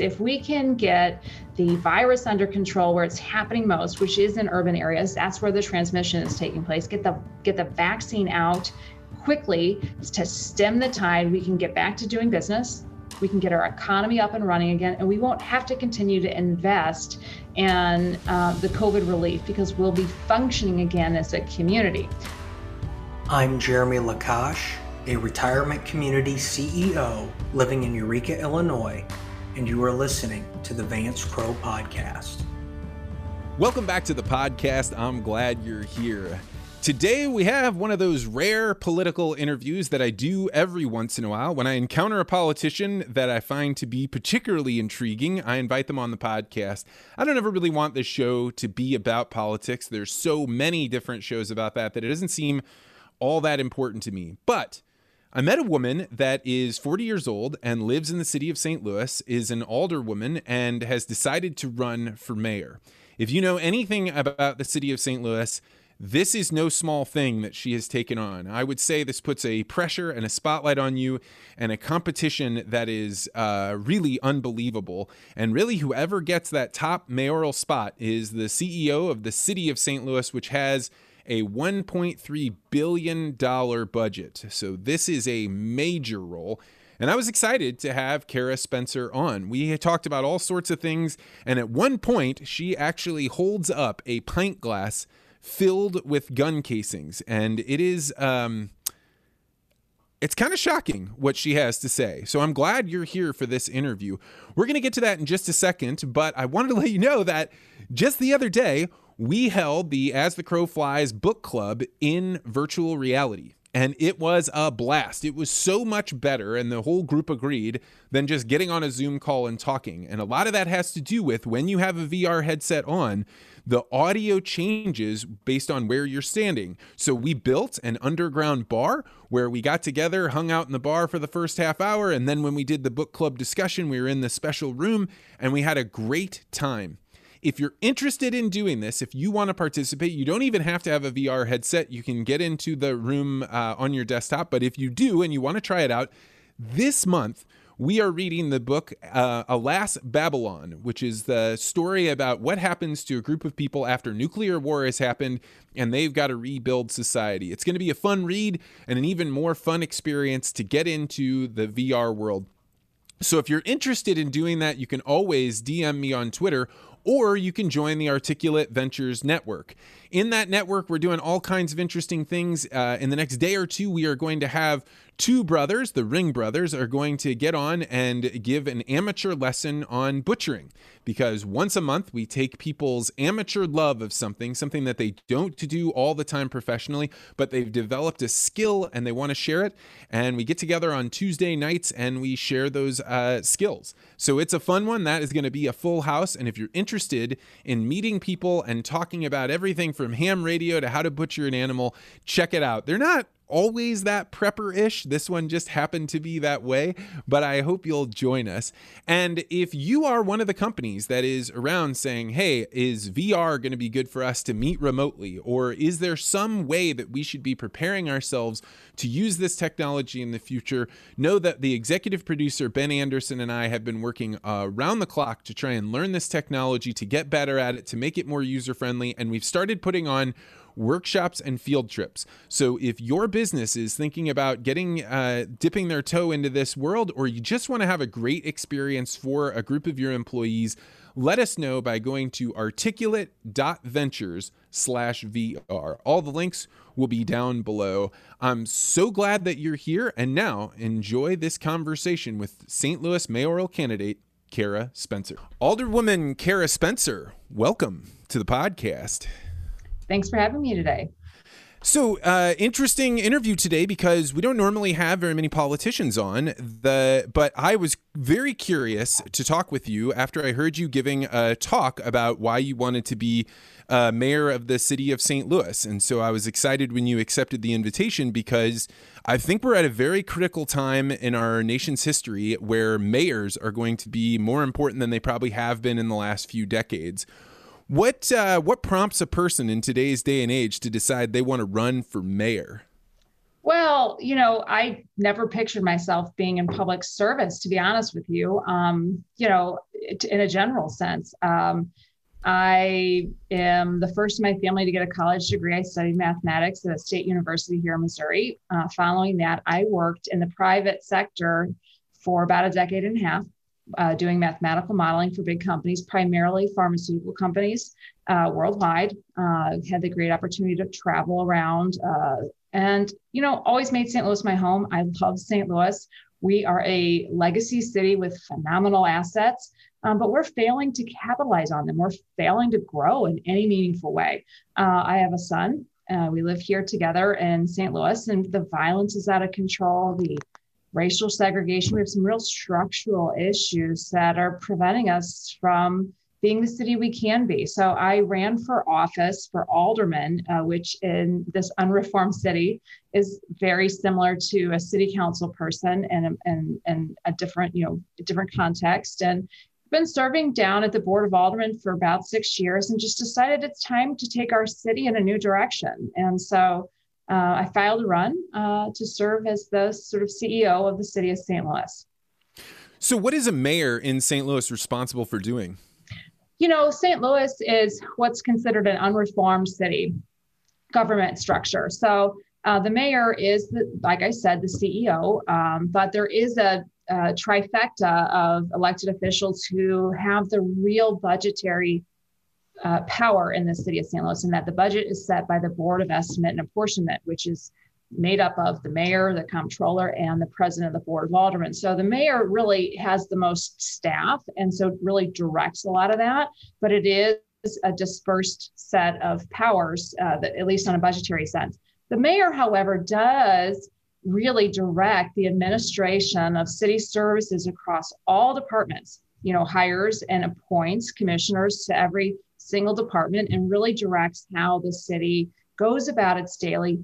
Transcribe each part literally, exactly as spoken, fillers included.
is if we can get the virus under control where it's happening most, which is in urban areas, that's where the transmission is taking place, get the get the vaccine out quickly to stem the tide, we can get back to doing business. We can get our economy up and running again, and we won't have to continue to invest in uh, the COVID relief because we'll be functioning again as a community. I'm Jeremy Lakash, a retirement community C E O living in Eureka, Illinois, and you are listening to the Vance Crowe Podcast. Welcome back to the podcast. I'm glad you're here. Today, we have one of those rare political interviews that I do every once in a while. When I encounter a politician that I find to be particularly intriguing, I invite them on the podcast. I don't ever really want this show to be about politics. There's so many different shows about that that it doesn't seem all that important to me. But I met a woman that is forty years old and lives in the city of Saint Louis, is an alderwoman, and has decided to run for mayor. If you know anything about the city of Saint Louis, this is no small thing that she has taken on. I would say this puts a pressure and a spotlight on you and a competition that is uh, really unbelievable. And really, whoever gets that top mayoral spot is the C E O of the city of Saint Louis, which has a one point three billion dollars budget. So this is a major role. And I was excited to have Cara Spencer on. We had talked about all sorts of things. And at one point, she actually holds up a pint glass filled with gun casings. And it is, um, it's kind of shocking what she has to say. So I'm glad you're here for this interview. We're going to get to that in just a second, but I wanted to let you know that just the other day, we held the As the Crow Flies book club in virtual reality. And it was a blast. It was so much better, and the whole group agreed, than just getting on a Zoom call and talking. And a lot of that has to do with when you have a V R headset on, the audio changes based on where you're standing. So we built an underground bar where we got together, hung out in the bar for the first half hour. And then when we did the book club discussion, we were in the special room and we had a great time. If you're interested in doing this, if you want to participate, you don't even have to have a V R headset. You can get into the room uh, on your desktop. But if you do and you want to try it out, this month we are reading the book uh, Alas, Babylon, which is the story about what happens to a group of people after nuclear war has happened and they've got to rebuild society. It's going to be a fun read and an even more fun experience to get into the V R world. So if you're interested in doing that, you can always D M me on Twitter, or you can join the Articulate Ventures Network. In that network, we're doing all kinds of interesting things. Uh, in the next day or two, we are going to have two brothers, the Ring Brothers, are going to get on and give an amateur lesson on butchering. Because once a month, we take people's amateur love of something, something that they don't do all the time professionally, but they've developed a skill and they want to share it. And we get together on Tuesday nights and we share those uh, skills. So it's a fun one. That is going to be a full house. And if you're interested, interested in meeting people and talking about everything from ham radio to how to butcher an animal, check it out. They're not always that prepper-ish. This one just happened to be that way, but I hope you'll join us. And if you are one of the companies that is around saying, hey, is V R going to be good for us to meet remotely? Or is there some way that we should be preparing ourselves to use this technology in the future? Know that the executive producer, Ben Anderson, and I have been working uh, around the clock to try and learn this technology, to get better at it, to make it more user-friendly. And we've started putting on workshops and field trips. So if your business is thinking about getting, uh, dipping their toe into this world, or you just want to have a great experience for a group of your employees, let us know by going to articulate dot ventures slash V R. All the links will be down below. I'm so glad that you're here. And now enjoy this conversation with Saint Louis mayoral candidate, Cara Spencer. Alderwoman Cara Spencer, welcome to the podcast. Thanks for having me today. So uh, interesting interview today because we don't normally have very many politicians on, the, but I was very curious to talk with you after I heard you giving a talk about why you wanted to be uh, mayor of the city of Saint Louis. And so I was excited when you accepted the invitation because I think we're at a very critical time in our nation's history where mayors are going to be more important than they probably have been in the last few decades. What uh, what prompts a person in today's day and age to decide they want to run for mayor? Well, you know, I never pictured myself being in public service, to be honest with you. Um, you know, in a general sense. Um, I am the first in my family to get a college degree. I studied mathematics at a state university here in Missouri. Uh, following that, I worked in the private sector for about a decade and a half, uh, doing mathematical modeling for big companies, primarily pharmaceutical companies uh, worldwide. Uh, had the great opportunity to travel around uh, and, you know, always made Saint Louis my home. I love Saint Louis. We are a legacy city with phenomenal assets, um, but we're failing to capitalize on them. We're failing to grow in any meaningful way. Uh, I have a son. Uh, we live here together in Saint Louis, and the violence is out of control. The racial segregation, we have some real structural issues that are preventing us from being the city we can be. So I ran for office for alderman, uh, which in this unreformed city is very similar to a city council person and, and, and a different, you know, different context. And I've been serving down at the Board of Aldermen for about six years and just decided it's time to take our city in a new direction. And so uh, I filed a run uh, to serve as the sort of C E O of the city of Saint Louis. So what is a mayor in Saint Louis responsible for doing? You know, Saint Louis is what's considered an unreformed city government structure. So uh, the mayor is, the, like I said, the C E O, um, but there is a, a trifecta of elected officials who have the real budgetary uh, power in the city of Saint Louis, and that the budget is set by the Board of Estimate and Apportionment, which is made up of the mayor, the comptroller, and the president of the Board of Aldermen. So the mayor really has the most staff, and so really directs a lot of that, but it is a dispersed set of powers, uh, that, at least on a budgetary sense. The mayor, however, does really direct the administration of city services across all departments, you know, hires and appoints commissioners to every single department, and really directs how the city goes about its daily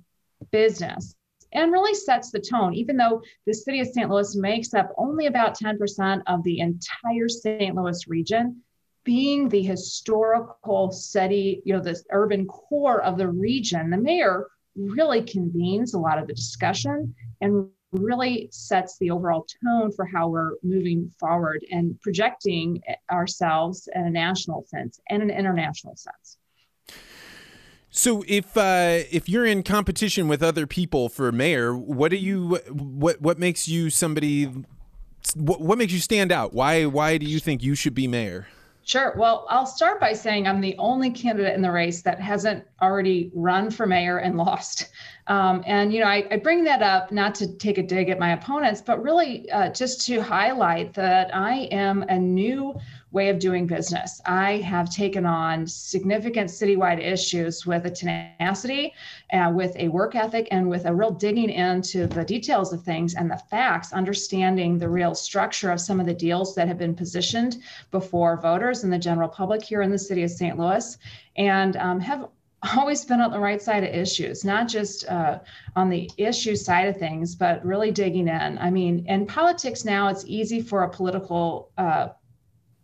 business and really sets the tone. Even though the city of Saint Louis makes up only about ten percent of the entire Saint Louis region, being the historical city, you know, this urban core of the region, the mayor really convenes a lot of the discussion and really sets the overall tone for how we're moving forward and projecting ourselves in a national sense and an international sense. So if uh, if you're in competition with other people for mayor, what do you what what makes you somebody? What, what makes you stand out? Why why do you think you should be mayor? Sure. Well, I'll start by saying I'm the only candidate in the race that hasn't already run for mayor and lost. Um, and you know, I, I bring that up not to take a dig at my opponents, but really uh, just to highlight that I am a new way of doing business. I have taken on significant citywide issues with a tenacity, uh, with a work ethic, and with a real digging into the details of things and the facts, understanding the real structure of some of the deals that have been positioned before voters and the general public here in the city of Saint Louis, and um, have always been on the right side of issues, not just uh, on the issue side of things, but really digging in. I mean, in politics now, it's easy for a political uh,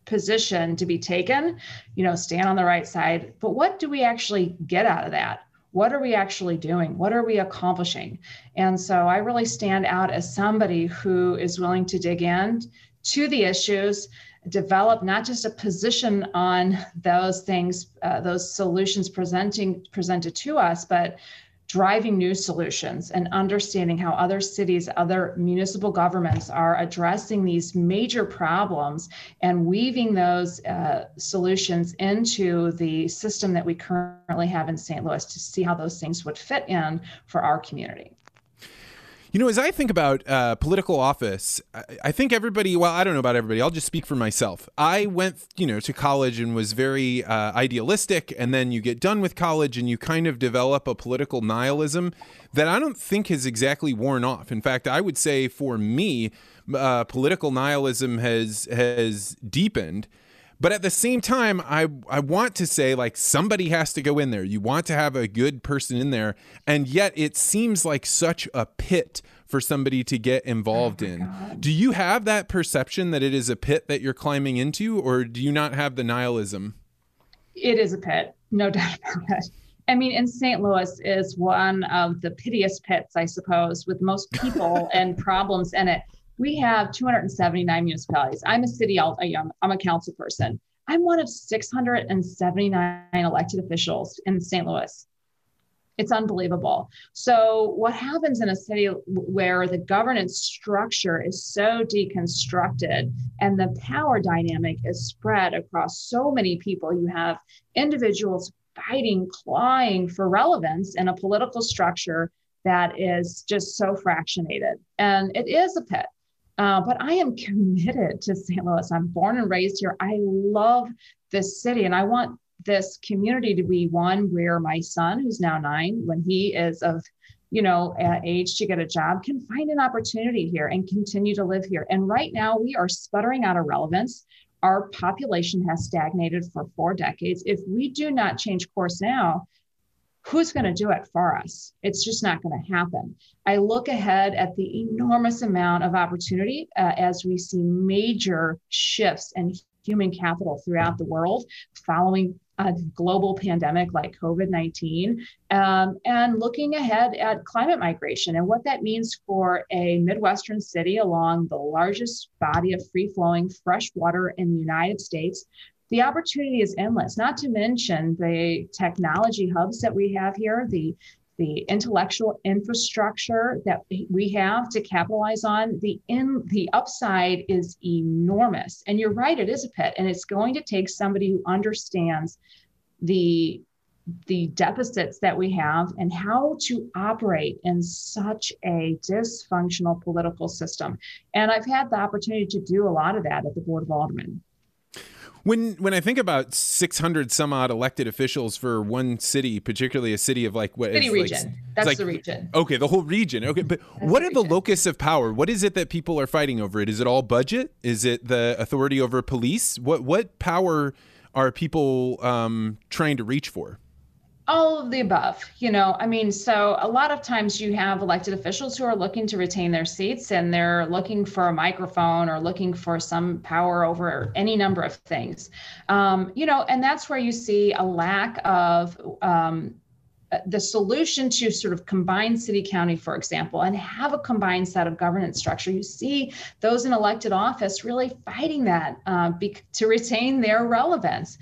position to be taken, you know, stand on the right side. But what do we actually get out of that? What are we actually doing? What are we accomplishing? And so I really stand out as somebody who is willing to dig in to the issues, develop not just a position on those things, uh, those solutions presenting presented to us, but driving new solutions and understanding how other cities, other municipal governments are addressing these major problems and weaving those uh, solutions into the system that we currently have in Saint Louis to see how those things would fit in for our community. You know, as I think about uh, political office, I, I think everybody, well, I don't know about everybody. I'll just speak for myself. I went, you know, to college and was very uh, idealistic. And then you get done with college and you kind of develop a political nihilism that I don't think has exactly worn off. In fact, I would say for me, uh, political nihilism has has deepened. But at the same time, I, I want to say, like, somebody has to go in there. You want to have a good person in there. And yet it seems like such a pit for somebody to get involved in. God. Do you have that perception that it is a pit that you're climbing into, or do you not have the nihilism? It is a pit. No doubt about it. I mean, in Saint Louis is one of the pitiest pits, I suppose, with most people and problems in it. We have two hundred seventy-nine municipalities. I'm a city, I'm a council person. I'm one of six hundred seventy-nine elected officials in Saint Louis. It's unbelievable. So what happens in a city where the governance structure is so deconstructed and the power dynamic is spread across so many people, you have individuals fighting, clawing for relevance in a political structure that is just so fractionated. And it is a pit. Uh, but I am committed to Saint Louis. I'm born and raised here. I love this city, and I want this community to be one where my son, who's now nine, when he is of, you know, age to get a job, can find an opportunity here and continue to live here. And right now we are sputtering out of relevance. Our population has stagnated for four decades. If we do not change course now, who's going to do it for us? It's just not going to happen. I look ahead at the enormous amount of opportunity uh, as we see major shifts in human capital throughout the world following a global pandemic like COVID nineteen, um, and looking ahead at climate migration and what that means for a Midwestern city along the largest body of free-flowing fresh water in the United States. The opportunity is endless, not to mention the technology hubs that we have here, the, the intellectual infrastructure that we have to capitalize on. The, in, the upside is enormous. And you're right, it is a pit. And it's going to take somebody who understands the, the deficits that we have and how to operate in such a dysfunctional political system. And I've had the opportunity to do a lot of that at the Board of Aldermen. When when I think about six hundred some odd elected officials for one city, particularly a city of like what city it's region, like, that's like, the region. Okay, the whole region. Okay, but that's what the are region. The locus of power? What is it that people are fighting over? It is it all budget? Is it the authority over police? What what power are people um, trying to reach for? All of the above, you know, I mean, so a lot of times you have elected officials who are looking to retain their seats and they're looking for a microphone or looking for some power over any number of things, um, you know, and that's where you see a lack of um, the solution to sort of combined city county, for example, and have a combined set of governance structure. You see those in elected office really fighting that uh, be- to retain their relevance.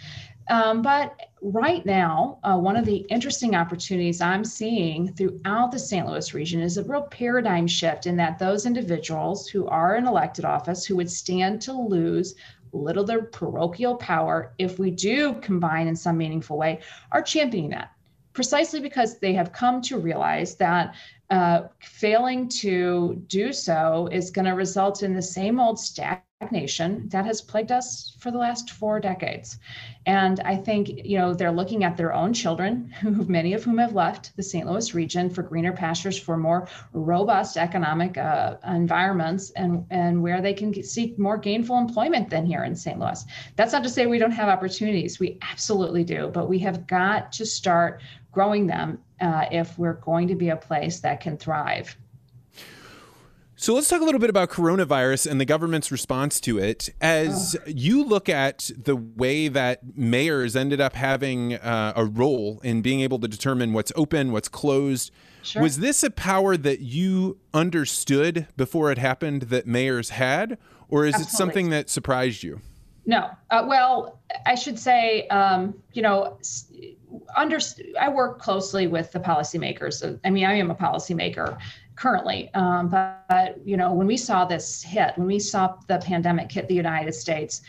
Um, but right now, uh, one of the interesting opportunities I'm seeing throughout the Saint Louis region is a real paradigm shift in that those individuals who are in elected office who would stand to lose little of their parochial power, if we do combine in some meaningful way, are championing that precisely because they have come to realize that uh, failing to do so is going to result in the same old stack. Nation that has plagued us for the last four decades. And I think, you know, they're looking at their own children, who many of whom have left the Saint Louis region for greener pastures, for more robust economic uh, environments and, and where they can seek more gainful employment than here in Saint Louis. That's not to say we don't have opportunities. We absolutely do, but we have got to start growing them uh, if we're going to be a place that can thrive. So let's talk a little bit about coronavirus and the government's response to it. As oh. you look at the way that mayors ended up having uh, a role in being able to determine what's open, what's closed, sure. was this a power that you understood before it happened that mayors had, or is Absolutely. It something that surprised you? No. Uh, well, I should say, um, you know, under, I work closely with the policymakers. I mean, I am a policymaker. Currently, um, but, but you know, when we saw this hit, when we saw the pandemic hit the United States,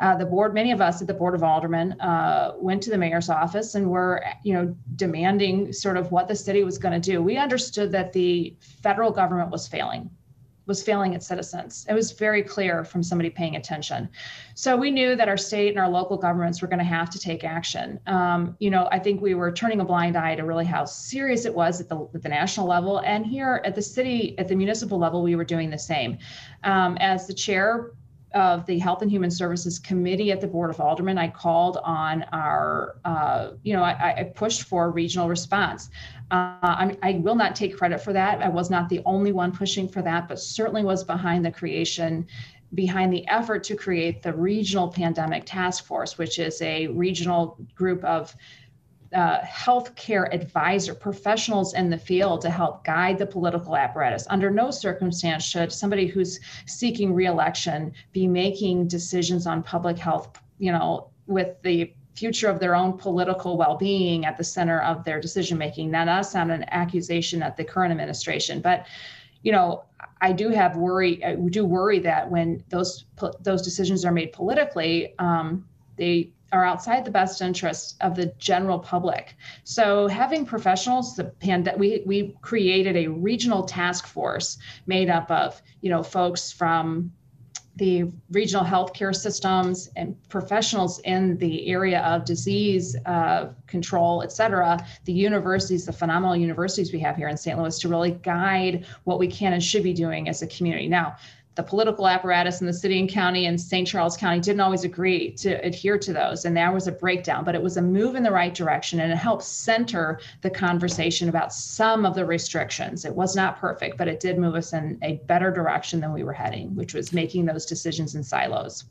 uh, the board, many of us at the Board of Aldermen, uh, went to the mayor's office and were, you know, demanding sort of what the city was going to do. We understood that the federal government was failing, was failing its citizens. It was very clear from somebody paying attention. So we knew that our state and our local governments were going to have to take action. Um, you know, I think we were turning a blind eye to really how serious it was at the, at the national level. And here at the city, at the municipal level, we were doing the same. Um, as the chair of the Health and Human Services Committee at the Board of Aldermen, I called on our, uh, you know, I, I pushed for a regional response. Uh, I, I will not take credit for that. I was not the only one pushing for that, but certainly was behind the creation, behind the effort to create the Regional Pandemic Task Force, which is a regional group of uh, healthcare advisor, professionals in the field to help guide the political apparatus. Under no circumstance should somebody who's seeking re-election be making decisions on public health, you know, with the future of their own political well-being at the center of their decision-making. Now, that's not an accusation at the current administration, but, you know, I do have worry, I do worry that when those those decisions are made politically, um, they are outside the best interests of the general public. So having professionals, the pand- we we created a regional task force made up of, you know, folks from the regional healthcare systems and professionals in the area of disease uh, control, et cetera, the universities, the phenomenal universities we have here in Saint Louis to really guide what we can and should be doing as a community. Now, the political apparatus in the city and county and Saint Charles County didn't always agree to adhere to those, and there was a breakdown, but it was a move in the right direction, and it helped center the conversation about some of the restrictions. It was not perfect, but it did move us in a better direction than we were heading, which was making those decisions in silos.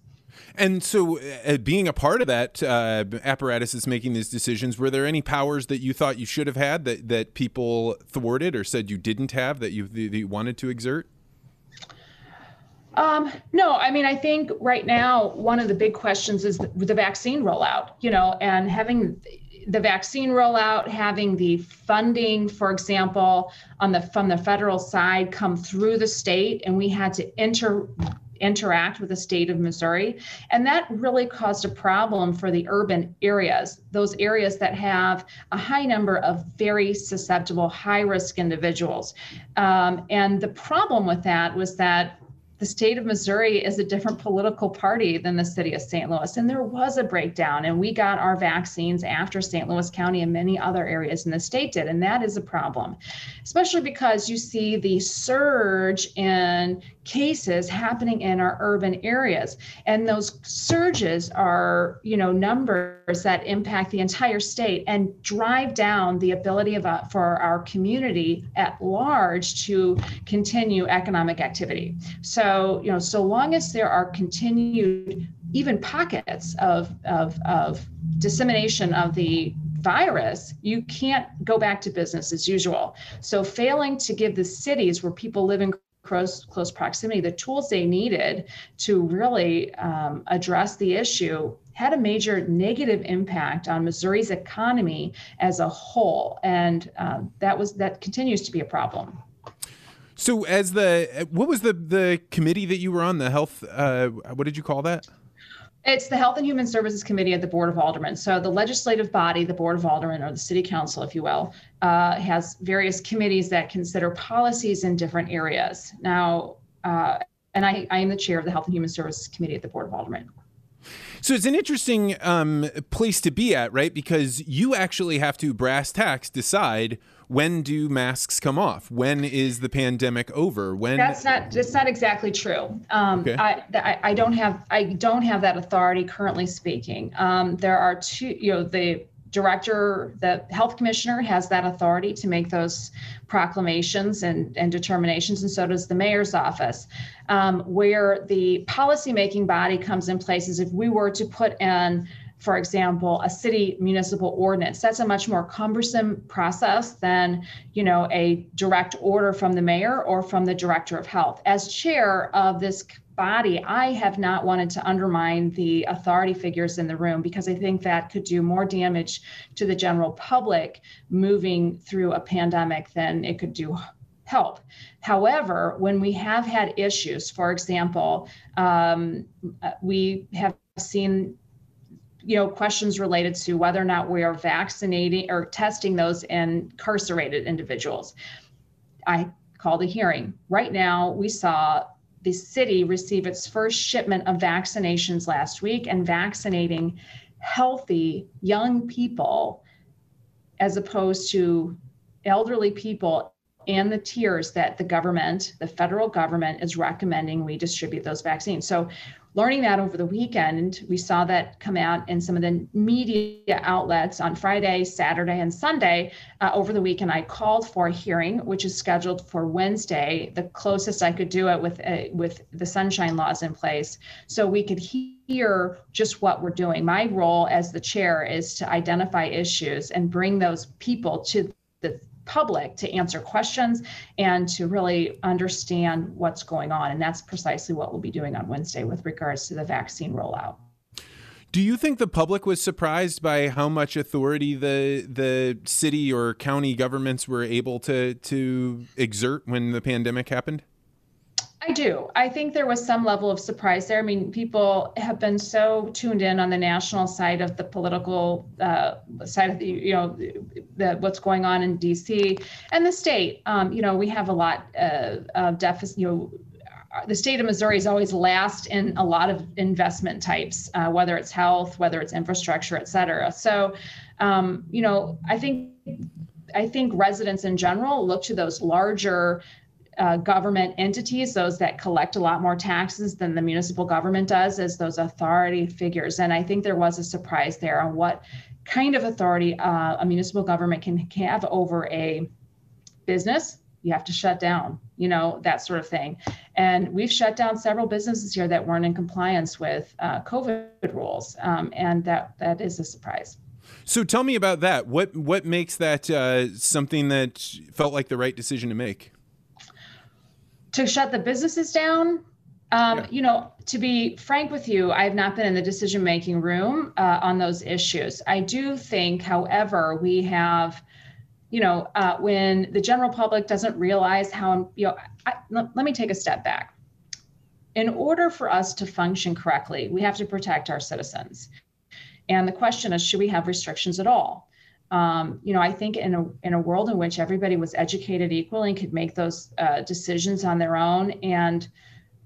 And so uh, being a part of that uh, apparatus that's making these decisions, were there any powers that you thought you should have had that, that people thwarted or said you didn't have that you, that you wanted to exert? Um, no, I mean, I think right now, one of the big questions is the, the vaccine rollout, you know, and having the vaccine rollout, having the funding, for example, on the from the federal side come through the state, and we had to inter interact with the state of Missouri. And that really caused a problem for the urban areas, those areas that have a high number of very susceptible, high-risk individuals. Um, and the problem with that was that the state of Missouri is a different political party than the city of Saint Louis. And there was a breakdown, and we got our vaccines after Saint Louis County and many other areas in the state did. And that is a problem, especially because you see the surge in cases happening in our urban areas. And those surges are, you know, numbers that impact the entire state and drive down the ability of, uh, for our community at large to continue economic activity. So So, you know, so long as there are continued, even pockets of, of, of dissemination of the virus, you can't go back to business as usual. So failing to give the cities where people live in close, close proximity the tools they needed to really um, address the issue had a major negative impact on Missouri's economy as a whole. And uh, that was that continues to be a problem. So as the, what was the, the committee that you were on, the health, uh, what did you call that? It's the Health and Human Services Committee of the Board of Aldermen. So the legislative body, the Board of Aldermen, or the City Council, if you will, uh, has various committees that consider policies in different areas. Now, uh, and I, I am the chair of the Health and Human Services Committee at the Board of Aldermen. So it's an interesting um, place to be at, right? Because you actually have to brass tacks decide when do masks come off? When is the pandemic over? When that's not that's not exactly true. Um, okay. I, I I don't have I don't have that authority currently speaking. Um, there are two. You know, the director, the health commissioner, has that authority to make those proclamations and, and determinations, and so does the mayor's office. Um, where the policymaking body comes in place is if we were to put in, for example, a city municipal ordinance. That's a much more cumbersome process than, you know, a direct order from the mayor or from the director of health. As chair of this body, I have not wanted to undermine the authority figures in the room because I think that could do more damage to the general public moving through a pandemic than it could do help. However, when we have had issues, for example, um, we have seen you know, questions related to whether or not we are vaccinating or testing those incarcerated individuals. I called a hearing. Right now, we saw the city receive its first shipment of vaccinations last week and vaccinating healthy young people as opposed to elderly people and the tiers that the government, the federal government, is recommending we distribute those vaccines. So learning that over the weekend. We saw that come out in some of the media outlets on Friday, Saturday, and Sunday. Uh, over the weekend, I called for a hearing, which is scheduled for Wednesday, the closest I could do it with, uh, with the sunshine laws in place, so we could hear just what we're doing. My role as the chair is to identify issues and bring those people to the public to answer questions and to really understand what's going on. And that's precisely what we'll be doing on Wednesday with regards to the vaccine rollout. Do you think the public was surprised by how much authority the the city or county governments were able to to exert when the pandemic happened? I do. I think there was some level of surprise there. I mean, people have been so tuned in on the national side of the political uh, side of the, you know, the, what's going on in D C and the state. Um, you know, we have a lot uh, of deficit, you know, the state of Missouri is always last in a lot of investment types, uh, whether it's health, whether it's infrastructure, et cetera. So, um, you know, I think, I think residents in general look to those larger Uh, government entities, those that collect a lot more taxes than the municipal government does, as those authority figures. And I think there was a surprise there on what kind of authority uh, a municipal government can, can have over a business. You have to shut down, you know, that sort of thing. And we've shut down several businesses here that weren't in compliance with uh, COVID rules. Um, and that that is a surprise. So tell me about that. What, what makes that uh, something that felt like the right decision to make? To shut the businesses down, um, yeah. You know, to be frank with you, I have not been in the decision-making room uh, on those issues. I do think, however, we have, you know, uh, when the general public doesn't realize how, you know, I, let, let me take a step back. In order for us to function correctly, we have to protect our citizens. And the question is, should we have restrictions at all? Um, you know, I think in a in a world in which everybody was educated equally and could make those uh, decisions on their own and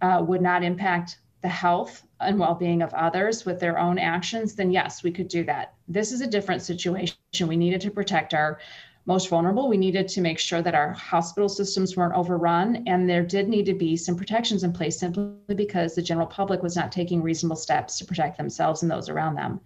uh, would not impact the health and well-being of others with their own actions, then yes, we could do that. This is a different situation. We needed to protect our most vulnerable. We needed to make sure that our hospital systems weren't overrun, and there did need to be some protections in place simply because the general public was not taking reasonable steps to protect themselves and those around them.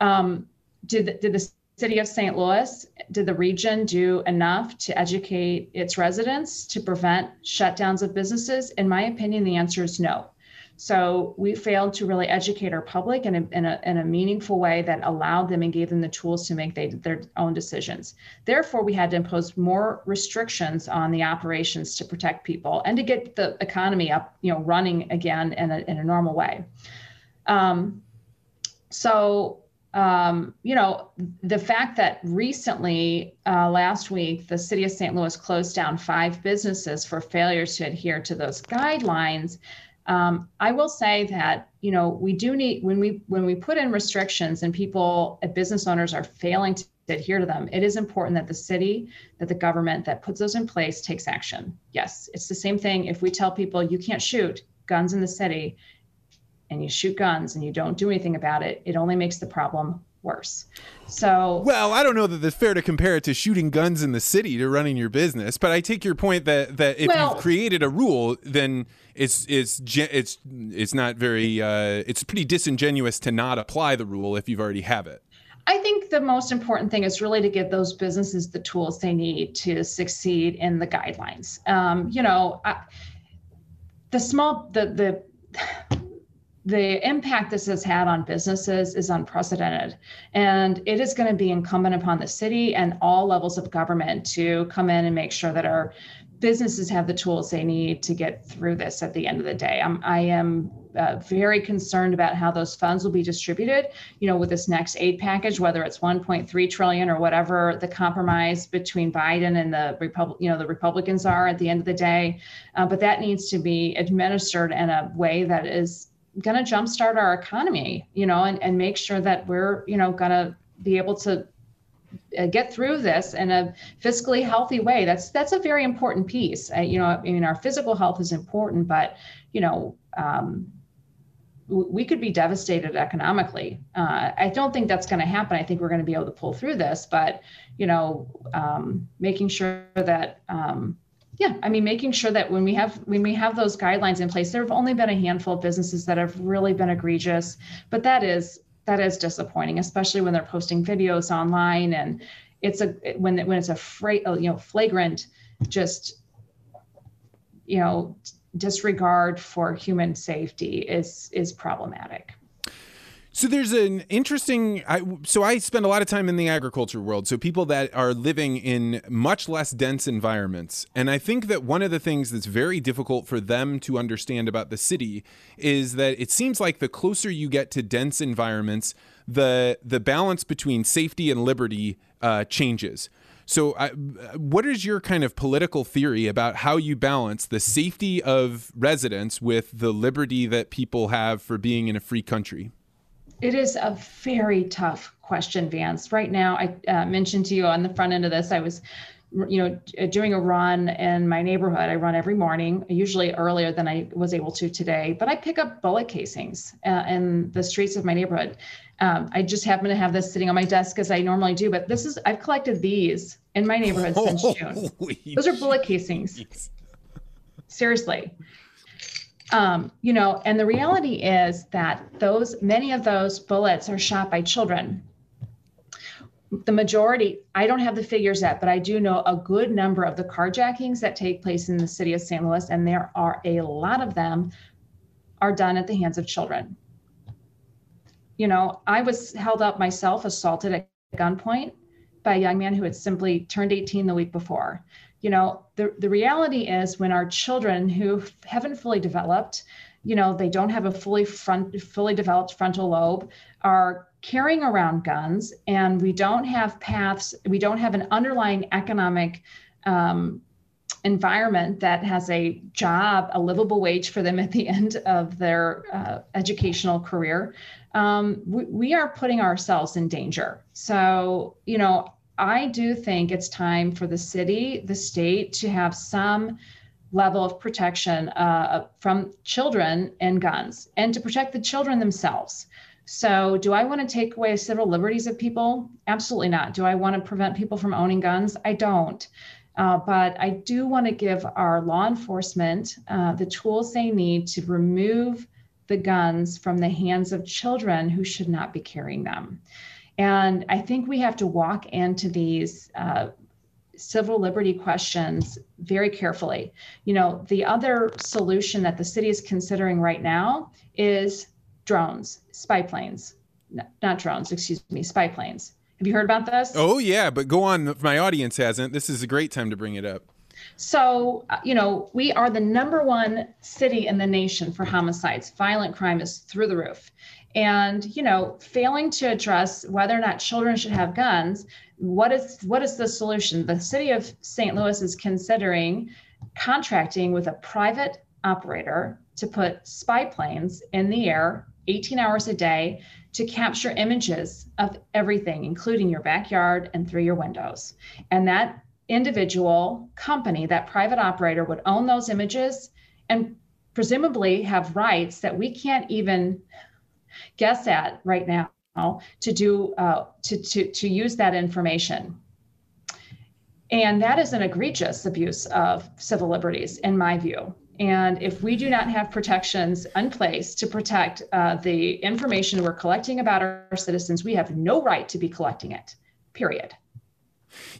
Um, did the, did the City of Saint Louis, did the region do enough to educate its residents to prevent shutdowns of businesses? In my opinion, the answer is no. So we failed to really educate our public in a, in a, in a meaningful way that allowed them and gave them the tools to make they, their own decisions. Therefore, we had to impose more restrictions on the operations to protect people and to get the economy up, you know, running again in a, in a normal way. Um, so. Um, you know, the fact that recently, uh, last week, the city of Saint Louis closed down five businesses for failure to adhere to those guidelines. Um, I will say that, you know, we do need, when we when we put in restrictions and people, business owners are failing to adhere to them, it is important that the city, that the government that puts those in place takes action. Yes, it's the same thing if we tell people you can't shoot guns in the city, and you shoot guns and you don't do anything about it, it only makes the problem worse. So, well, I don't know that it's fair to compare it to shooting guns in the city to running your business, but I take your point that, that if well, you've created a rule, then it's it's it's it's not very uh, it's pretty disingenuous to not apply the rule if you've already have it. I think the most important thing is really to give those businesses the tools they need to succeed in the guidelines. Um, you know, I, the small the the. The impact this has had on businesses is unprecedented, and it is going to be incumbent upon the city and all levels of government to come in and make sure that our businesses have the tools they need to get through this at the end of the day. I'm, I am uh, very concerned about how those funds will be distributed, you know, with this next aid package, whether it's one point three trillion or whatever the compromise between Biden and the Repub- you know, the Republicans are at the end of the day. Uh, but that needs to be administered in a way that is going to jumpstart our economy, you know, and, and make sure that we're, you know, going to be able to get through this in a fiscally healthy way. That's that's a very important piece. Uh, you know, I mean, our physical health is important, but, you know, um, we could be devastated economically. Uh, I don't think that's going to happen. I think we're going to be able to pull through this, but, you know, um, making sure that um, Yeah, I mean, making sure that when we have when we have those guidelines in place, there have only been a handful of businesses that have really been egregious, but that is that is disappointing, especially when they're posting videos online, and it's a when when it's a fra- you know flagrant just you know disregard for human safety is is problematic. So there's an interesting, I, so I spend a lot of time in the agriculture world, so people that are living in much less dense environments. And I think that one of the things that's very difficult for them to understand about the city is that it seems like the closer you get to dense environments, the the balance between safety and liberty uh, changes. So I, what is your kind of political theory about how you balance the safety of residents with the liberty that people have for being in a free country? It is a very tough question, Vance. Right now, I uh, mentioned to you on the front end of this, I was, you know, doing a run in my neighborhood. I run every morning, usually earlier than I was able to today, but I pick up bullet casings uh, in the streets of my neighborhood. Um, I just happen to have this sitting on my desk as I normally do, but this is, I've collected these in my neighborhood since June. Those are bullet casings. Geez. Seriously. Um, you know, and the reality is that those, many of those bullets are shot by children. The majority, I don't have the figures yet, but I do know a good number of the carjackings that take place in the city of Saint Louis, and there are a lot of them, are done at the hands of children. You know, I was held up myself, assaulted at gunpoint by a young man who had simply turned eighteen the week before. You know, the, the reality is when our children who haven't fully developed, you know, they don't have a fully front, fully developed frontal lobe, are carrying around guns, and we don't have paths, we don't have an underlying economic um, environment that has a job, a livable wage for them at the end of their uh, educational career, um, we, we are putting ourselves in danger. So, you know, I do think it's time for the city, the state, to have some level of protection uh, from children and guns, and to protect the children themselves. So do I want to take away civil liberties of people? Absolutely not. Do I want to prevent people from owning guns? I don't. Uh, but I do want to give our law enforcement uh, the tools they need to remove the guns from the hands of children who should not be carrying them. And I think we have to walk into these uh, civil liberty questions very carefully. You know, the other solution that the city is considering right now is drones, spy planes, no, not drones, excuse me, spy planes. Have you heard about this? Oh yeah, but go on, if my audience hasn't, this is a great time to bring it up. So, you know, we are the number one city in the nation for homicides. Violent crime is through the roof. And, you know, failing to address whether or not children should have guns, what is what is the solution? The city of Saint Louis is considering contracting with a private operator to put spy planes in the air eighteen hours a day to capture images of everything, including your backyard and through your windows. And that individual company, that private operator, would own those images and presumably have rights that we can't even guess at right now to do uh, to to to use that information. And that is an egregious abuse of civil liberties, in my view. And if we do not have protections in place to protect uh, the information we're collecting about our citizens, we have no right to be collecting it, period.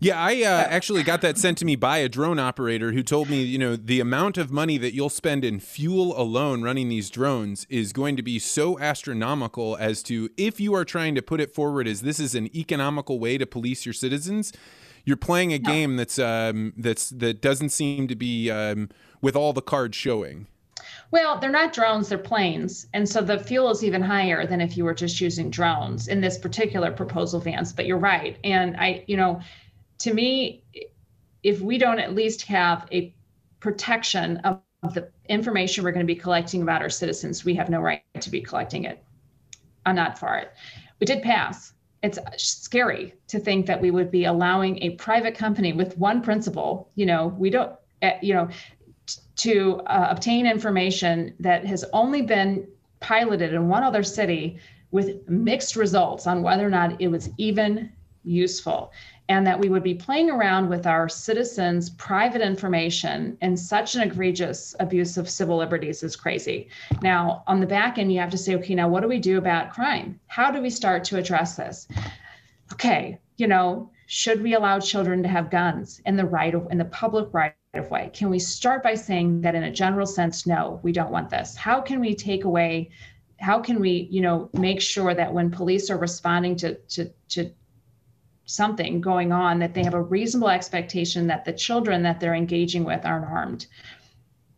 Yeah, I uh, actually got that sent to me by a drone operator who told me, you know, the amount of money that you'll spend in fuel alone running these drones is going to be so astronomical as to, if you are trying to put it forward as this is an economical way to police your citizens, you're playing a game that's um, that's that doesn't seem to be um, with all the cards showing. Well, they're not drones, they're planes. And so the fuel is even higher than if you were just using drones in this particular proposal, Vance, but you're right. And I, you know, to me, if we don't at least have a protection of the information we're going to be collecting about our citizens, we have no right to be collecting it. I'm not for it. We did pass. It's scary to think that we would be allowing a private company with one principal, you know, we don't, you know, to uh, obtain information that has only been piloted in one other city with mixed results on whether or not it was even useful, and that we would be playing around with our citizens' private information in such an egregious abuse of civil liberties is crazy. Now, on the back end, you have to say, okay, now what do we do about crime? How do we start to address this? Okay, you know, should we allow children to have guns in the right of, in the public right of way? Can we start by saying that in a general sense, no, we don't want this? How can we take away, how can we, you know, make sure that when police are responding to, to, to something going on, that they have a reasonable expectation that the children that they're engaging with aren't harmed?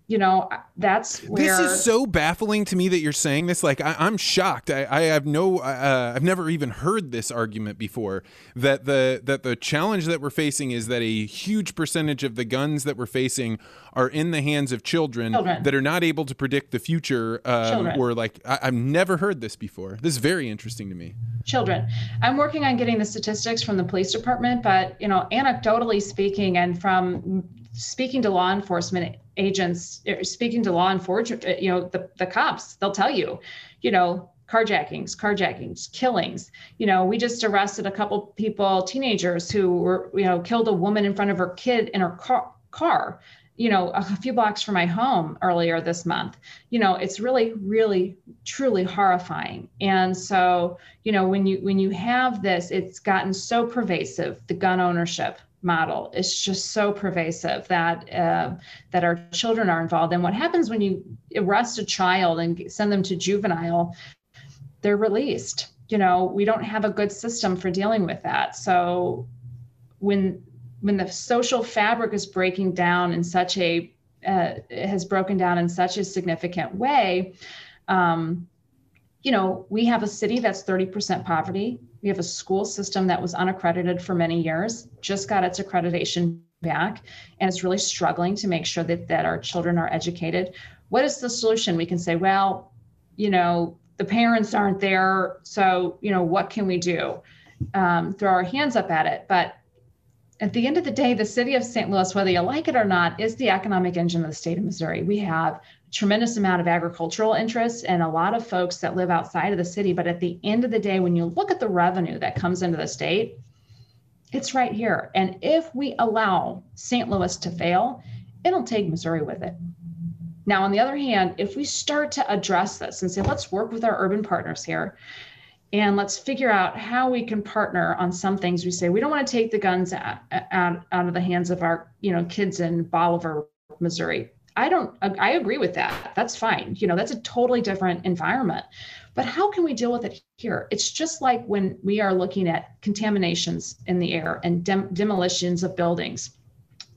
You know, that's where this is so baffling to me that you're saying this. Like, I, I'm shocked. I, I have no, uh, I've never even heard this argument before. That the that the challenge that we're facing is that a huge percentage of the guns that we're facing are in the hands of children, children. that are not able to predict the future. Um, or like, I, I've never heard this before. This is very interesting to me. Children. I'm working on getting the statistics from the police department, but you know, anecdotally speaking, and from speaking to law enforcement agents, speaking to law enforcement, you know, the, the cops, they'll tell you, you know, carjackings, carjackings, killings. You know, we just arrested a couple people, teenagers who were, you know, killed a woman in front of her kid in her car, car, you know, a few blocks from my home earlier this month. You know, it's really, really, truly horrifying. And so, you know, when you, when you have this, it's gotten so pervasive, the gun ownership model. It's just so pervasive that uh, that our children are involved. And what happens when you arrest a child and send them to juvenile, they're released. You know, we don't have a good system for dealing with that. So when when the social fabric is breaking down in such a uh, has broken down in such a significant way, um, you know, we have a city that's thirty percent poverty. We have a school system that was unaccredited for many years, just got its accreditation back, and it's really struggling to make sure that, that our children are educated. What is the solution? We can say, well, you know, the parents aren't there, so, you know, what can we do? Um, throw our hands up at it. But at the end of the day, the city of Saint Louis, whether you like it or not, is the economic engine of the state of Missouri. We have tremendous amount of agricultural interests and a lot of folks that live outside of the city. But at the end of the day, when you look at the revenue that comes into the state, it's right here. And if we allow Saint Louis to fail, it'll take Missouri with it. Now, on the other hand, if we start to address this and say, let's work with our urban partners here and let's figure out how we can partner on some things. We say, we don't want to take the guns out, out, out of the hands of our, you know, kids in Bolivar, Missouri. I don't, I agree with that. That's fine. You know, that's a totally different environment, but how can we deal with it here? It's just like when we are looking at contaminations in the air and dem- demolitions of buildings.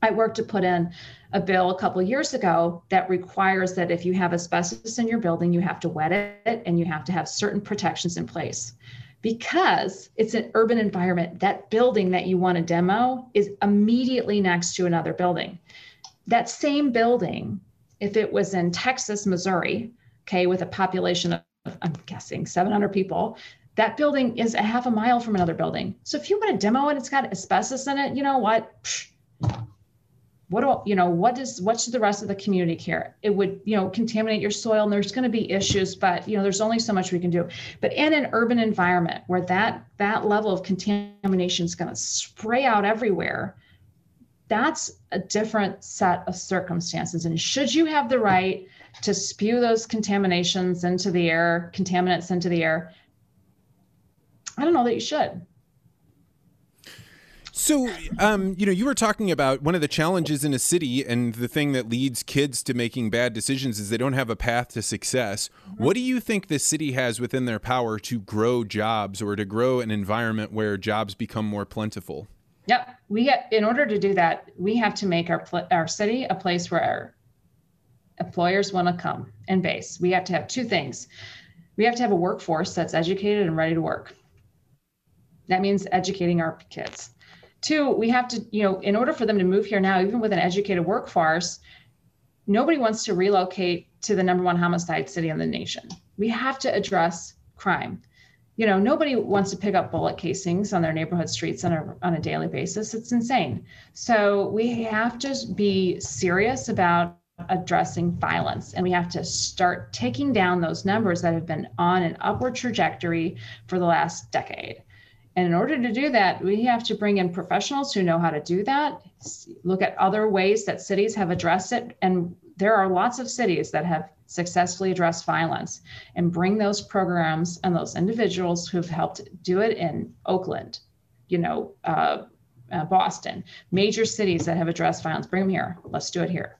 I worked to put in a bill a couple of years ago that requires that if you have asbestos in your building, you have to wet it and you have to have certain protections in place. Because it's an urban environment, that building that you want to demo is immediately next to another building. That same building, if it was in Texas, Missouri, okay, with a population of, I'm guessing, seven hundred people, that building is a half a mile from another building. So if you want to demo it, it's got asbestos in it, you know what? What do, you know, what does, what should the rest of the community care? It would, you know, contaminate your soil and there's going to be issues, but, you know, there's only so much we can do. But in an urban environment where that, that level of contamination is going to spray out everywhere, that's a different set of circumstances. And should you have the right to spew those contaminations into the air, contaminants into the air? I don't know that you should. So, um, you know, you were talking about one of the challenges in a city and the thing that leads kids to making bad decisions is they don't have a path to success. Mm-hmm. What do you think the city has within their power to grow jobs or to grow an environment where jobs become more plentiful? Yep. We get, in order to do that, we have to make our our city a place where our employers want to come and base. We have to have two things. We have to have a workforce that's educated and ready to work. That means educating our kids. Two, we have to, you know, in order for them to move here now, even with an educated workforce, nobody wants to relocate to the number one homicide city in the nation. We have to address crime. You know, nobody wants to pick up bullet casings on their neighborhood streets on a, on a daily basis. It's insane. So we have to be serious about addressing violence, and we have to start taking down those numbers that have been on an upward trajectory for the last decade. And in order to do that, we have to bring in professionals who know how to do that, look at other ways that cities have addressed it. And there are lots of cities that have successfully addressed violence, and bring those programs and those individuals who've helped do it in Oakland, you know, uh, uh, Boston, major cities that have addressed violence, bring them here. Let's do it here.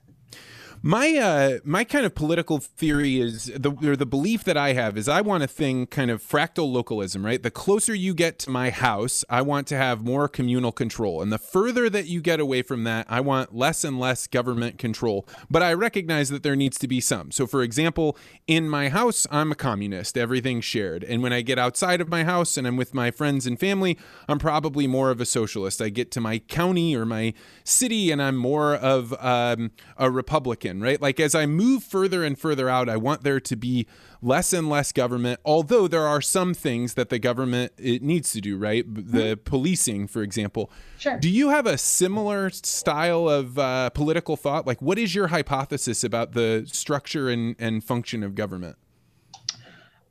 My uh, my kind of political theory is the or the belief that I have is I want a thing kind of fractal localism, right? The closer you get to my house, I want to have more communal control. And the further that you get away from that, I want less and less government control. But I recognize that there needs to be some. So, for example, in my house, I'm a communist. Everything's shared. And when I get outside of my house and I'm with my friends and family, I'm probably more of a socialist. I get to my county or my city and I'm more of um, a Republican. Right? Like as I move further and further out, I want there to be less and less government, although there are some things that the government it needs to do, right? The policing, for example. Sure. Do you have a similar style of uh, political thought? Like what is your hypothesis about the structure and, and function of government?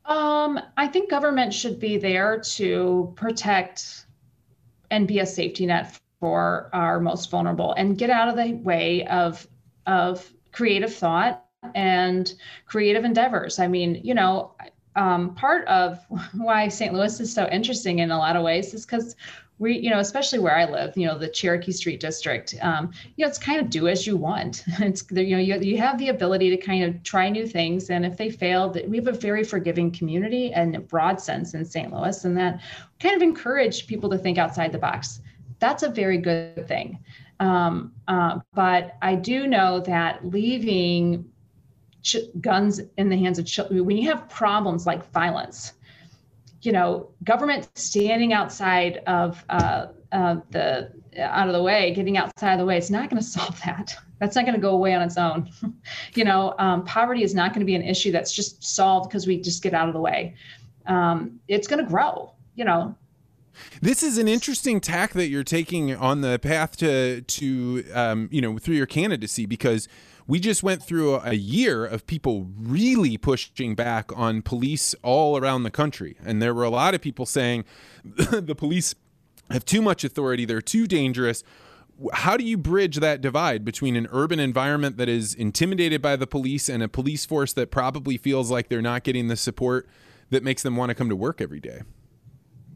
Um, I think government should be there to protect and be a safety net for our most vulnerable and get out of the way of of creative thought and creative endeavors. I mean, you know, um, part of why Saint Louis is so interesting in a lot of ways is because we, you know, especially where I live, you know, the Cherokee Street District, um, you know, it's kind of do as you want. It's, you know, you, you have the ability to kind of try new things. And if they fail, we have a very forgiving community in a broad sense in Saint Louis, and that kind of encourage people to think outside the box. That's a very good thing. Um, uh, but I do know that leaving ch- guns in the hands of children, when you have problems like violence, you know, government standing outside of uh, uh, the out of the way, getting outside of the way, it's not going to solve that. That's not going to go away on its own. you know, um, poverty is not going to be an issue that's just solved because we just get out of the way. Um, it's going to grow, you know. This is an interesting tack that you're taking on the path to, to um, you know, through your candidacy, because we just went through a year of people really pushing back on police all around the country. And there were a lot of people saying the police have too much authority. They're too dangerous. How do you bridge that divide between an urban environment that is intimidated by the police and a police force that probably feels like they're not getting the support that makes them want to come to work every day?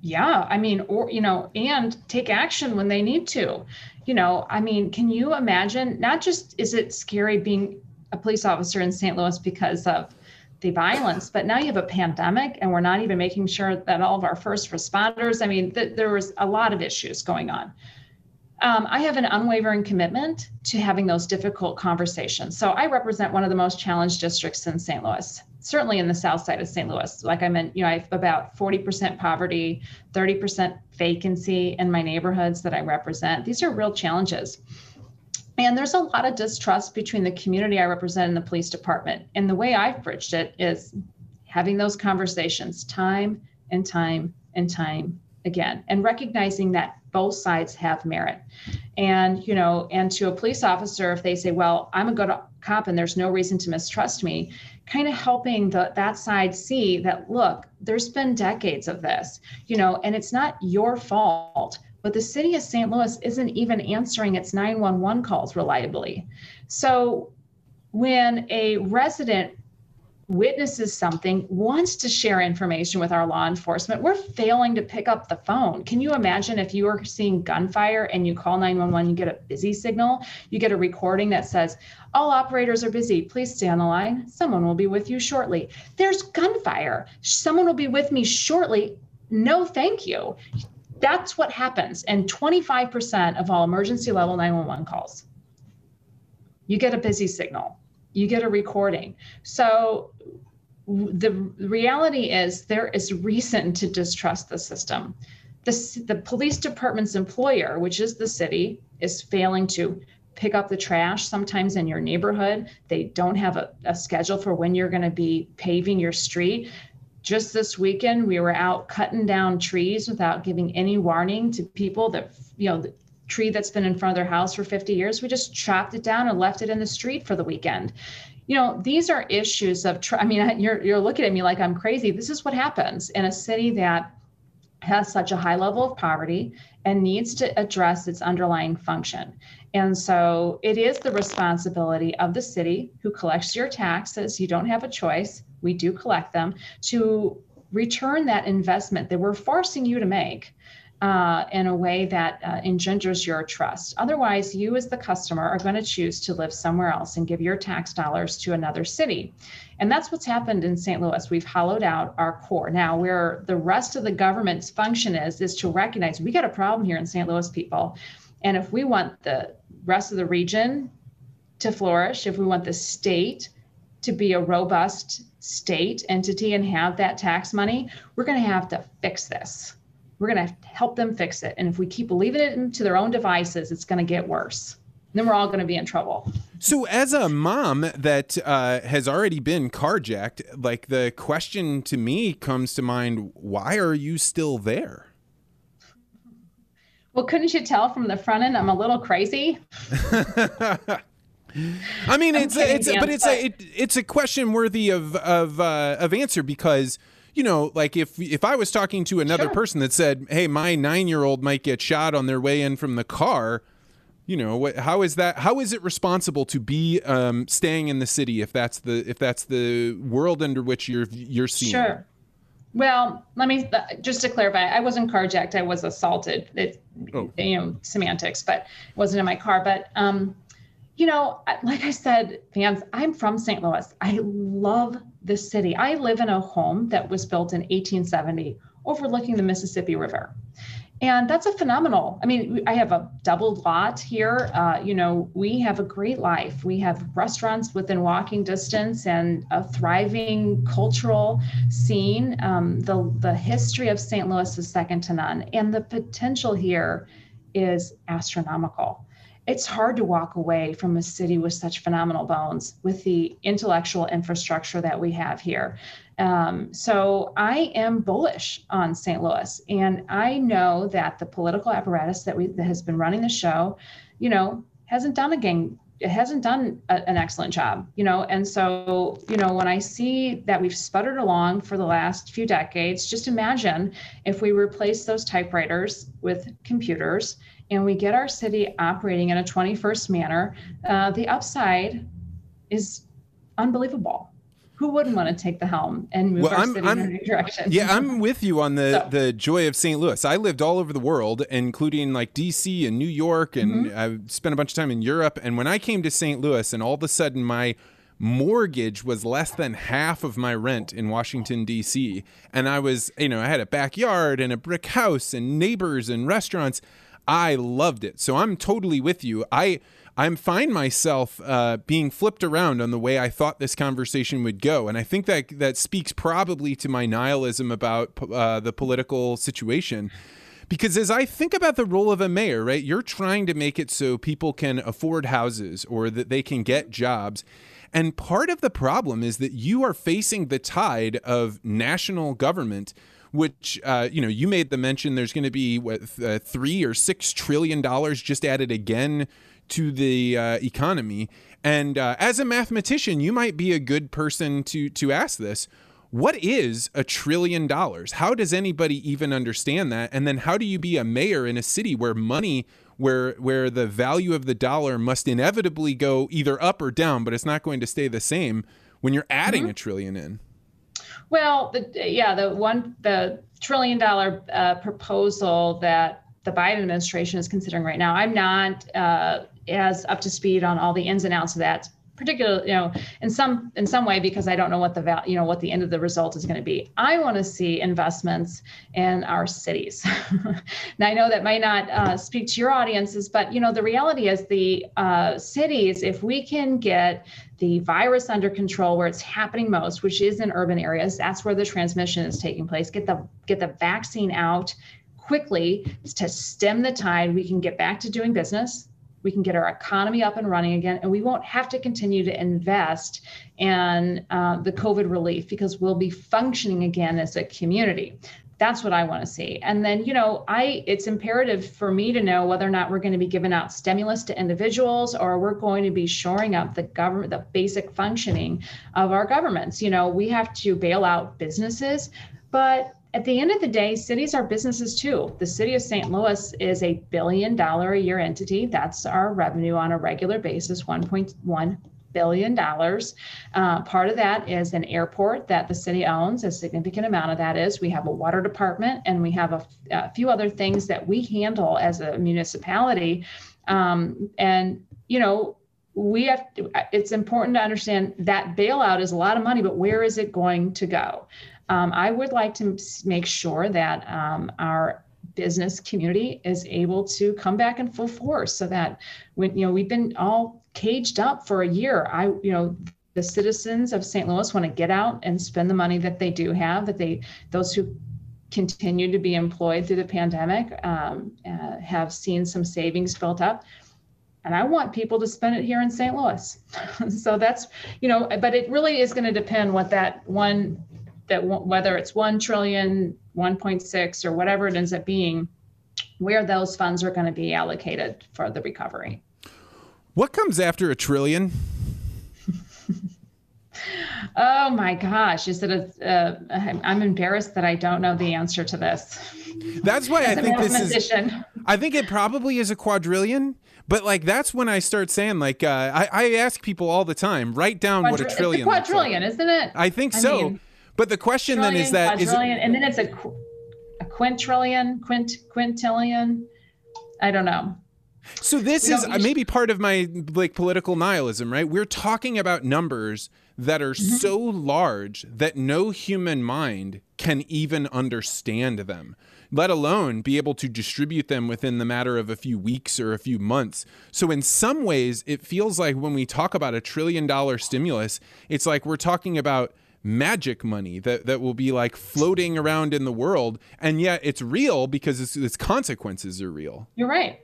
Yeah, I mean, or, you know, and take action when they need to, you know, I mean, can you imagine, not just is it scary being a police officer in Saint Louis because of the violence, but now you have a pandemic and we're not even making sure that all of our first responders, I mean, th- there was a lot of issues going on. Um, I have an unwavering commitment to having those difficult conversations. So I represent one of the most challenged districts in Saint Louis, certainly in the south side of Saint Louis. Like I meant, you know, I have about forty percent poverty, thirty percent vacancy in my neighborhoods that I represent. These are real challenges. And there's a lot of distrust between the community I represent and the police department. And the way I've bridged it is having those conversations time and time and time again, and recognizing that both sides have merit. And, you know, and to a police officer, if they say, well, I'm a good cop and there's no reason to mistrust me, kind of helping the, that side see that, look, there's been decades of this, you know, and it's not your fault, but the city of Saint Louis isn't even answering its nine one one calls reliably. So when a resident witnesses something, wants to share information with our law enforcement, we're failing to pick up the phone. Can you imagine if you are seeing gunfire and you call nine one one, you get a busy signal, you get a recording that says, all operators are busy, please stay on the line, someone will be with you shortly. There's gunfire, someone will be with me shortly, no thank you. That's what happens in twenty-five percent of all emergency level nine one one calls. You get a busy signal. You get a recording. So the reality is there is reason to distrust the system. The, the police department's employer, which is the city, is failing to pick up the trash sometimes in your neighborhood. They don't have a, a schedule for when you're going to be paving your street. Just this weekend, we were out cutting down trees without giving any warning to people that, you know, tree that's been in front of their house for fifty years. We just chopped it down and left it in the street for the weekend. You know, these are issues of, tra- I mean, you're, you're looking at me like I'm crazy. This is what happens in a city that has such a high level of poverty and needs to address its underlying function. And so it is the responsibility of the city, who collects your taxes, you don't have a choice, we do collect them, to return that investment that we're forcing you to make uh, in a way that uh, engenders your trust. Otherwise, you as the customer are going to choose to live somewhere else and give your tax dollars to another city. And that's what's happened in Saint Louis. We've hollowed out our core. Now, where the rest of the government's function is, is to recognize we got a problem here in Saint Louis, people. And if we want the rest of the region to flourish, if we want the state to be a robust state entity and have that tax money, we're going to have to fix this. We're going to, have to help them fix it. And if we keep leaving it into their own devices, it's going to get worse. Then we're all going to be in trouble. So as a mom that uh, has already been carjacked, like, the question to me comes to mind, why are you still there? Well, couldn't you tell from the front end I'm a little crazy? I mean, I'm it's a, it's a, but it's a it, it's a question worthy of of uh, of answer, because, you know, like, if if I was talking to another sure. person that said, "Hey, my nine-year-old might get shot on their way in from the car," you know, what, how is that? How is it responsible to be um, staying in the city if that's the if that's the world under which you're you're seeing? Sure. Well, let me just to clarify, I wasn't carjacked. I was assaulted. It, oh. You know, semantics, but it wasn't in my car. But um, you know, like I said, Vance, I'm from Saint Louis. I love this city. I live in a home that was built in eighteen seventy overlooking the Mississippi River. And that's a phenomenal, I mean, I have a double lot here. Uh, you know, we have a great life. We have restaurants within walking distance and a thriving cultural scene. Um, the, the history of Saint Louis is second to none. And the potential here is astronomical. It's hard to walk away from a city with such phenomenal bones, with the intellectual infrastructure that we have here. Um, so I am bullish on Saint Louis, and I know that the political apparatus that we that has been running the show, you know, hasn't done a gang, it hasn't done a, an excellent job, you know. And so, you know, when I see that we've sputtered along for the last few decades, just imagine if we replace those typewriters with computers and we get our city operating in a twenty-first manner, uh, the upside is unbelievable. Who wouldn't want to take the helm and move well, our I'm, city I'm, in a new direction? Yeah, I'm with you on the, so. the joy of Saint Louis. I lived all over the world, including like D C and New York, and mm-hmm. I spent a bunch of time in Europe. And when I came to Saint Louis, and all of a sudden my mortgage was less than half of my rent in Washington, D C, and I was, you know, I had a backyard and a brick house and neighbors and restaurants. I loved it. So I'm totally with you. I I'm find myself uh, being flipped around on the way I thought this conversation would go. And I think that that speaks probably to my nihilism about uh, the political situation, because as I think about the role of a mayor, right, you're trying to make it so people can afford houses or that they can get jobs. And part of the problem is that you are facing the tide of national government, which, uh, you know, you made the mention there's going to be what, uh, three or six trillion dollars just added again to the uh, economy. And uh, as a mathematician, you might be a good person to to ask this. What is a trillion dollars? How does anybody even understand that? And then how do you be a mayor in a city where money, where where the value of the dollar must inevitably go either up or down, but it's not going to stay the same when you're adding mm-hmm. a trillion in? Well, the, yeah, the one the trillion dollar uh, proposal that the Biden administration is considering right now, I'm not uh, as up to speed on all the ins and outs of that, particularly, you know, in some in some way, because I don't know what the val- you know what the end of the result is going to be. I want to see investments in our cities. Now, I know that might not uh, speak to your audiences, but you know, the reality is the uh, cities, if we can get the virus under control where it's happening most, which is in urban areas, that's where the transmission is taking place. Get the get the vaccine out quickly to stem the tide. We can get back to doing business. We can get our economy up and running again, and we won't have to continue to invest in uh, the COVID relief, because we'll be functioning again as a community. That's what I want to see. And then, you know, I it's imperative for me to know whether or not we're going to be giving out stimulus to individuals, or we're going to be shoring up the government, the basic functioning of our governments. You know, we have to bail out businesses, but At the end of the day, cities are businesses too. The city of Saint Louis is a billion dollar a year entity. That's our revenue on a regular basis, one point one billion dollars. Uh, part of that is an airport that the city owns. A significant amount of that is. We have a water department, and we have a, a few other things that we handle as a municipality. Um, and, you know, we have to, it's important to understand that bailout is a lot of money, but where is it going to go? Um, I would like to make sure that um, our business community is able to come back in full force, so that when, you know, we've been all caged up for a year, I, you know, the citizens of Saint Louis want to get out and spend the money that they do have, that they, those who continue to be employed through the pandemic um, uh, have seen some savings built up. And I want people to spend it here in Saint Louis. So that's, you know, but it really is going to depend what that one, that whether it's one trillion, one point six, or whatever it ends up being, where those funds are going to be allocated for the recovery. What comes after a trillion? Oh my gosh, is it a, uh, I'm embarrassed that I don't know the answer to this. That's why I think this is, I think it probably is a quadrillion, but like, that's when I start saying like, uh, I, I ask people all the time, write down Quadri- what a trillion is. It's a quadrillion, like. Isn't it? I think I so. Mean, But the question trillion, then is that is it, and then it's a, a quintillion, quint quintillion. I don't know. So this is maybe part of my like political nihilism, right? We're talking about numbers that are mm-hmm. so large that no human mind can even understand them, let alone be able to distribute them within the matter of a few weeks or a few months. So in some ways, it feels like when we talk about a trillion dollar stimulus, it's like we're talking about magic money that, that will be like floating around in the world. And yet it's real because its, its consequences are real. You're right.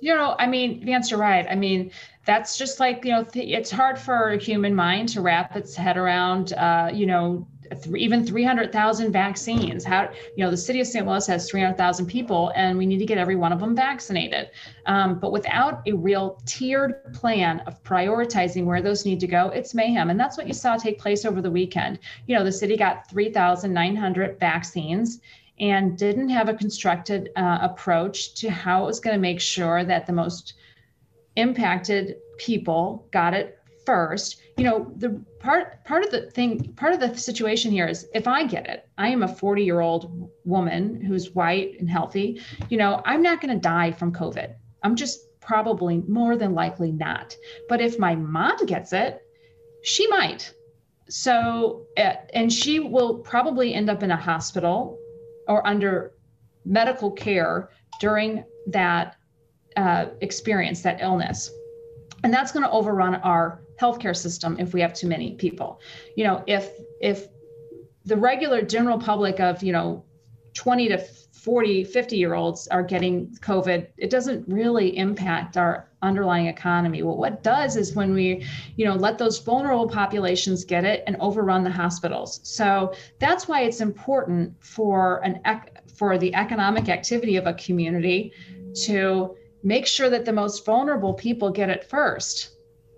You know, I mean, Vance, you're right. I mean, that's just like, you know, th- it's hard for a human mind to wrap its head around, uh, you know, th- even three hundred thousand vaccines. How, you know, the city of Saint Louis has three hundred thousand people, and we need to get every one of them vaccinated. Um, but without a real tiered plan of prioritizing where those need to go, it's mayhem. And that's what you saw take place over the weekend. You know, the city got three thousand nine hundred vaccines and didn't have a constructed uh, approach to how it was going to make sure that the most impacted people got it first. You know, the part part of the thing, part of the situation here is, if I get it, I am a forty-year-old woman who's white and healthy. You know, I'm not going to die from COVID. I'm just probably more than likely not. But if my mom gets it, she might. So, and she will probably end up in a hospital or under medical care during that uh, experience, that illness. And that's gonna overrun our healthcare system if we have too many people. You know, if if the regular general public of, you know, twenty to forty, fifty year olds are getting COVID, it doesn't really impact our underlying economy. Well, what does is when we, you know, let those vulnerable populations get it and overrun the hospitals. So that's why it's important for an for the economic activity of a community to make sure that the most vulnerable people get it first,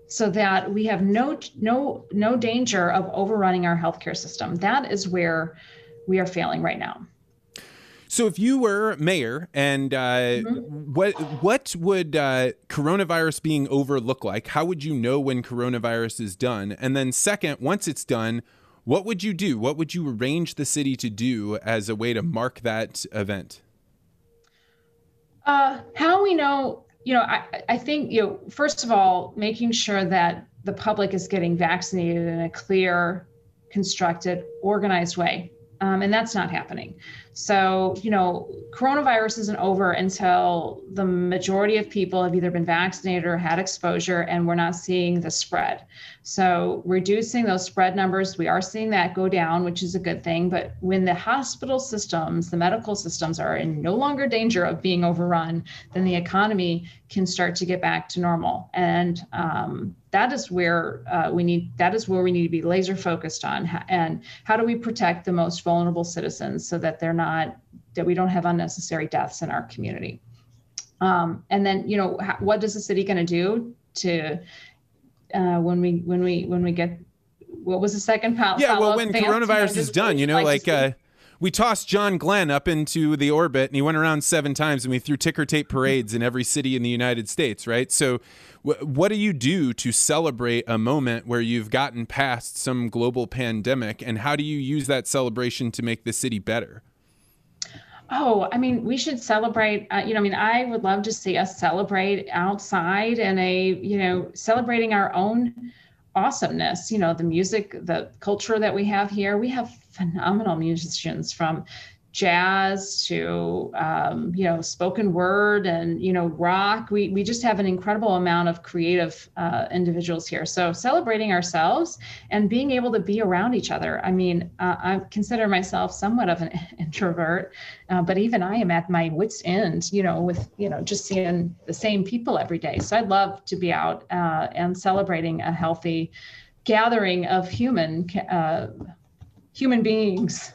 so that we have no no no danger of overrunning our healthcare system. That is where we are failing right now. So if you were mayor, and uh, mm-hmm. what what would uh, coronavirus being over look like? How would you know when coronavirus is done? And then second, once it's done, what would you do? What would you arrange the city to do as a way to mark that event? Uh, how we know, you know, I, I think, you know, first of all, making sure that the public is getting vaccinated in a clear, constructed, organized way. Um, and that's not happening. So, you know, coronavirus isn't over until the majority of people have either been vaccinated or had exposure, and we're not seeing the spread. So reducing those spread numbers, we are seeing that go down, which is a good thing. But when the hospital systems, the medical systems are in no longer danger of being overrun, then the economy can start to get back to normal. And um, that is where uh, we need, that is where we need to be laser focused on. And how do we protect the most vulnerable citizens so that they're not, that we don't have unnecessary deaths in our community? Um, and then, you know, what is the city going to do to, uh, when we, when we, when we get, what was the second pol- yeah, follow-up? Yeah, well, when coronavirus is done, you know, like, like uh, we tossed John Glenn up into the orbit, and he went around seven times, and we threw ticker tape parades in every city in the United States, right? So w- what do you do to celebrate a moment where you've gotten past some global pandemic, and how do you use that celebration to make the city better? Oh, I mean, we should celebrate, uh, you know, I mean, I would love to see us celebrate outside in a, you know, celebrating our own awesomeness, you know, the music, the culture that we have here. We have phenomenal musicians from jazz to, um, you know, spoken word and, you know, rock. We we just have an incredible amount of creative uh, individuals here. So celebrating ourselves and being able to be around each other. I mean, uh, I consider myself somewhat of an introvert, uh, but even I am at my wit's end, you know, with, you know, just seeing the same people every day. So I'd love to be out uh, and celebrating a healthy gathering of human, uh, human beings.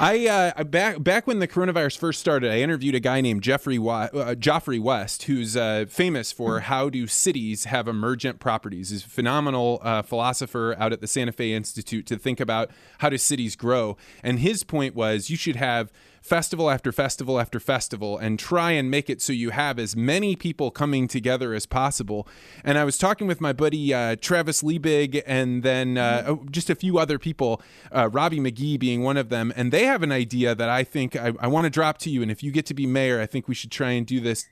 I uh, back back when the coronavirus first started, I interviewed a guy named Geoffrey uh, Geoffrey West, who's uh, famous for How Do Cities Have Emergent Properties. He's a phenomenal uh, philosopher out at the Santa Fe Institute to think about how do cities grow. And his point was you should have festival after festival after festival and try and make it so you have as many people coming together as possible. And I was talking with my buddy uh, Travis Liebig and then uh, just a few other people, uh, Robbie McGee being one of them, and they have an idea that I think I, I want to drop to you, and if you get to be mayor, I think we should try and do this,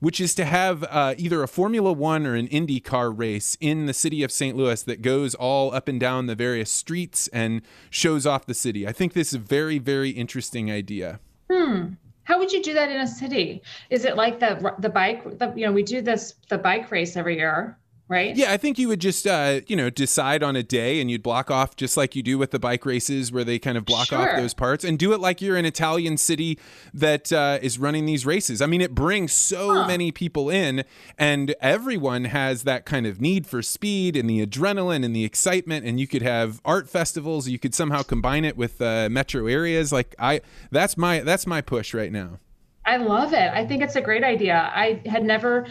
which is to have uh, either a Formula One or an IndyCar race in the city of Saint Louis that goes all up and down the various streets and shows off the city. I think this is a very, very interesting idea. Hmm. How would you do that in a city? Is it like the the bike? The, you know, we do this the bike race every year. Right? Yeah, I think you would just, uh, you know, decide on a day and you'd block off just like you do with the bike races where they kind of block sure. off those parts and do it like you're an Italian city that uh, is running these races. I mean, it brings so huh. many people in, and everyone has that kind of need for speed and the adrenaline and the excitement, and you could have art festivals. You could somehow combine it with uh, metro areas. Like I, that's my, that's my push right now. I love it. I think it's a great idea. I had never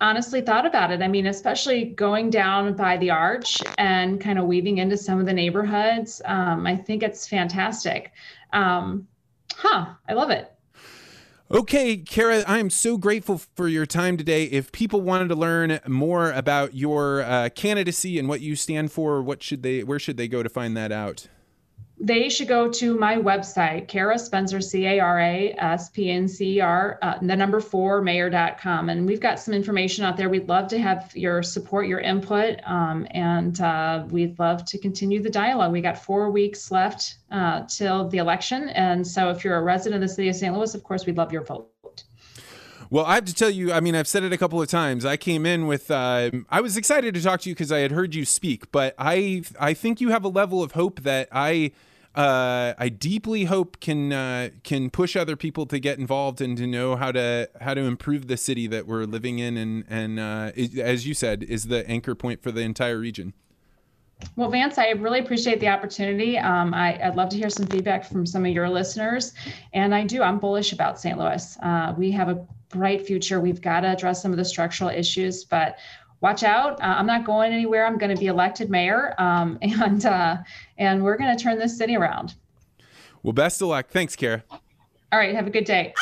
honestly thought about it. I mean, especially going down by the arch and kind of weaving into some of the neighborhoods. Um, I think it's fantastic. Um, huh. I love it. Okay, Cara, I am so grateful for your time today. If people wanted to learn more about your uh, candidacy and what you stand for, what should they, where should they go to find that out? They should go to my website, Cara Spencer, C A R A S P N C R, uh, the number four mayor dot com. And we've got some information out there. We'd love to have your support, your input, um, and uh, we'd love to continue the dialogue. We got four weeks left uh, till the election. And so if you're a resident of the city of Saint Louis, of course, we'd love your vote. Well, I have to tell you, I mean, I've said it a couple of times. I came in with, uh, I was excited to talk to you because I had heard you speak, but I I think you have a level of hope that I uh, I deeply hope can uh, can push other people to get involved and to know how to how to improve the city that we're living in. And, and uh, is, as you said, is the anchor point for the entire region. Well, Vance, I really appreciate the opportunity. Um, I, I'd love to hear some feedback from some of your listeners. And I do. I'm bullish about Saint Louis. Uh, we have a bright future. We've got to address some of the structural issues, but watch out. Uh, I'm not going anywhere. I'm going to be elected mayor, um, and uh, and we're going to turn this city around. Well, best of luck. Thanks, Cara. All right. Have a good day.